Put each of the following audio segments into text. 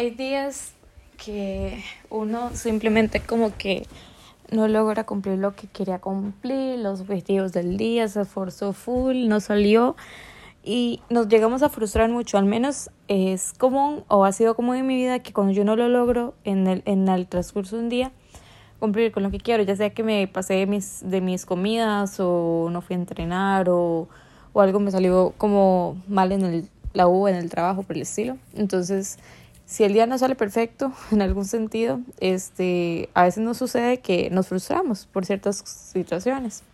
Hay días que uno simplemente como que no logra cumplir lo que quería cumplir, los objetivos del día, se esforzó full, no salió y nos llegamos a frustrar mucho. Al menos es común o ha sido común en mi vida que cuando yo no lo logro en el transcurso de un día cumplir con lo que quiero, ya sea que me pasé de mis comidas o no fui a entrenar o algo me salió como mal en la U, en el trabajo, por el estilo. Entonces, si el día no sale perfecto, en algún sentido, a veces nos sucede que nos frustramos por ciertas situaciones.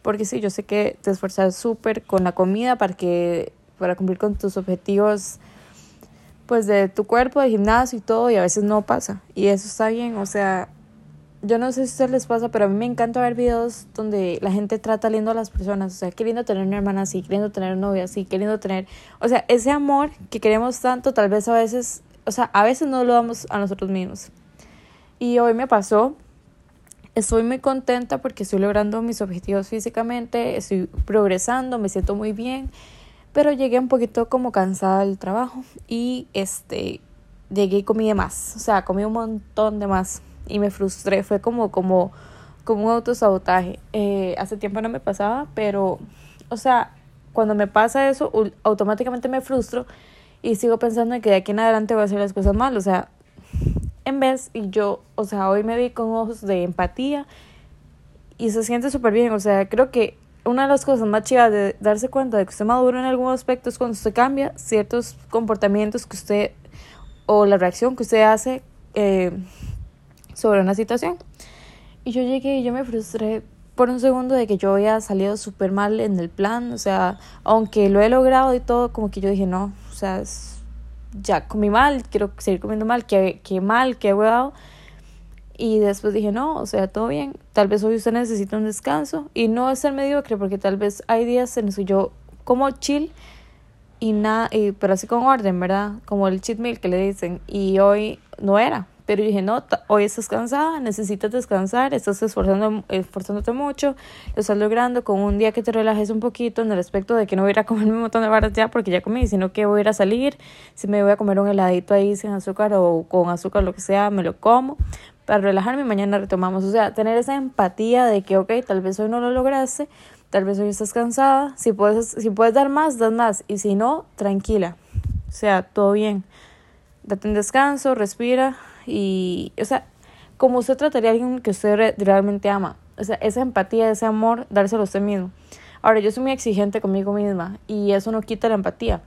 Porque sí, yo sé que te esforzas súper con la comida para cumplir con tus objetivos, pues de tu cuerpo, de gimnasio y todo, y a veces no pasa. Y eso está bien, o sea, yo no sé si a ustedes les pasa, pero a mí me encanta ver videos donde la gente trata lindo a las personas. O sea, queriendo tener una hermana así, queriendo tener una novia así, queriendo tener... O sea, ese amor que queremos tanto, tal vez a veces... O sea, a veces no lo damos a nosotros mismos. Y hoy me pasó. Estoy muy contenta porque estoy logrando mis objetivos físicamente. Estoy progresando, me siento muy bien. Pero llegué un poquito como cansada del trabajo. Y llegué y comí de más. O sea, comí un montón de más. Y me frustré. Fue como un autosabotaje. Hace tiempo no me pasaba. Pero, o sea, cuando me pasa eso, automáticamente me frustro. Y sigo pensando en que de aquí en adelante voy a hacer las cosas mal, o sea, en vez, y yo, o sea, hoy me vi con ojos de empatía y se siente súper bien. O sea, creo que una de las cosas más chivas de darse cuenta de que usted madura en algún aspecto es cuando usted cambia ciertos comportamientos que usted, o la reacción que usted hace sobre una situación. Y yo llegué y yo me frustré por un segundo de que yo había salido súper mal en el plan, o sea, aunque lo he logrado y todo, como que yo dije, no, o sea, ya comí mal, quiero seguir comiendo mal, qué huevado. Y después dije, no, o sea, todo bien, tal vez hoy usted necesita un descanso, y no es ser mediocre, porque tal vez hay días en los que yo como chill, y nada, pero así con orden, ¿verdad? Como el cheat meal que le dicen, y hoy no era. Pero yo dije, no, hoy estás cansada, necesitas descansar, estás esforzándote mucho, lo estás logrando con un día que te relajes un poquito en el aspecto de que no voy a ir a comerme un montón de varas ya porque ya comí, sino que voy a ir a salir, si me voy a comer un heladito ahí sin azúcar o con azúcar, lo que sea, me lo como para relajarme y mañana retomamos. O sea, tener esa empatía de que, ok, tal vez hoy no lo lograste, tal vez hoy estás cansada, si puedes dar más, das más, y si no, tranquila, o sea, todo bien, date un descanso, respira. Y, o sea, como usted trataría a alguien que usted realmente ama. O sea, esa empatía, ese amor, dárselo a usted mismo. Ahora, yo soy muy exigente conmigo misma y eso no quita la empatía.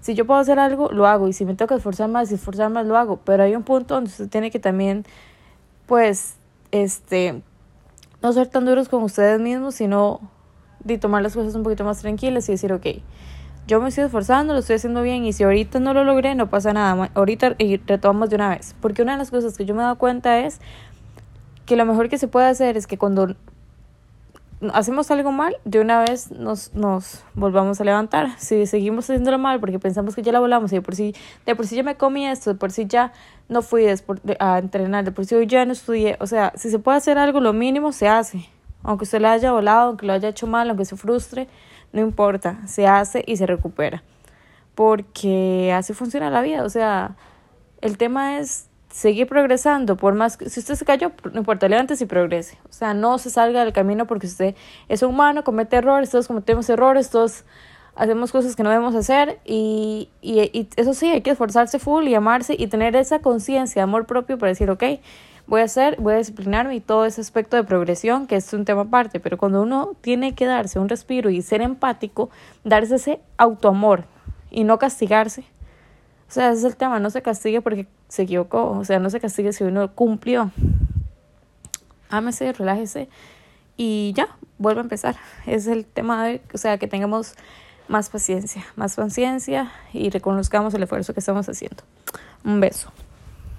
Si yo puedo hacer algo, lo hago. Y si me tengo que esforzar más, lo hago. Pero hay un punto donde usted tiene que también, pues, no ser tan duros con ustedes mismos, sino de tomar las cosas un poquito más tranquilas y decir, ok, yo me estoy esforzando, lo estoy haciendo bien, y si ahorita no lo logré, no pasa nada, ahorita retomamos de una vez. Porque una de las cosas que yo me he dado cuenta es que lo mejor que se puede hacer es que cuando hacemos algo mal, de una vez nos volvamos a levantar. Si seguimos haciéndolo mal porque pensamos que ya la volamos, y de por sí ya me comí esto, de por sí ya no fui a entrenar, de por sí ya no estudié. O sea, si se puede hacer algo, lo mínimo se hace. Aunque usted la haya volado, aunque lo haya hecho mal, aunque se frustre, no importa, se hace y se recupera, porque así funciona la vida. O sea, el tema es seguir progresando, por más que, si usted se cayó, no importa, levántese y progrese. O sea, no se salga del camino porque usted es humano, comete errores, todos cometemos errores, todos hacemos cosas que no debemos hacer, y eso sí, hay que esforzarse full y amarse y tener esa conciencia, amor propio para decir, ok, voy a disciplinarme y todo ese aspecto de progresión, que es un tema aparte. Pero cuando uno tiene que darse un respiro y ser empático, darse ese autoamor y no castigarse. O sea, ese es el tema, no se castigue porque se equivocó. O sea, no se castigue si uno cumplió. Ámese, relájese y ya, vuelva a empezar. Ese es el tema, o sea, que tengamos más paciencia y reconozcamos el esfuerzo que estamos haciendo. Un beso.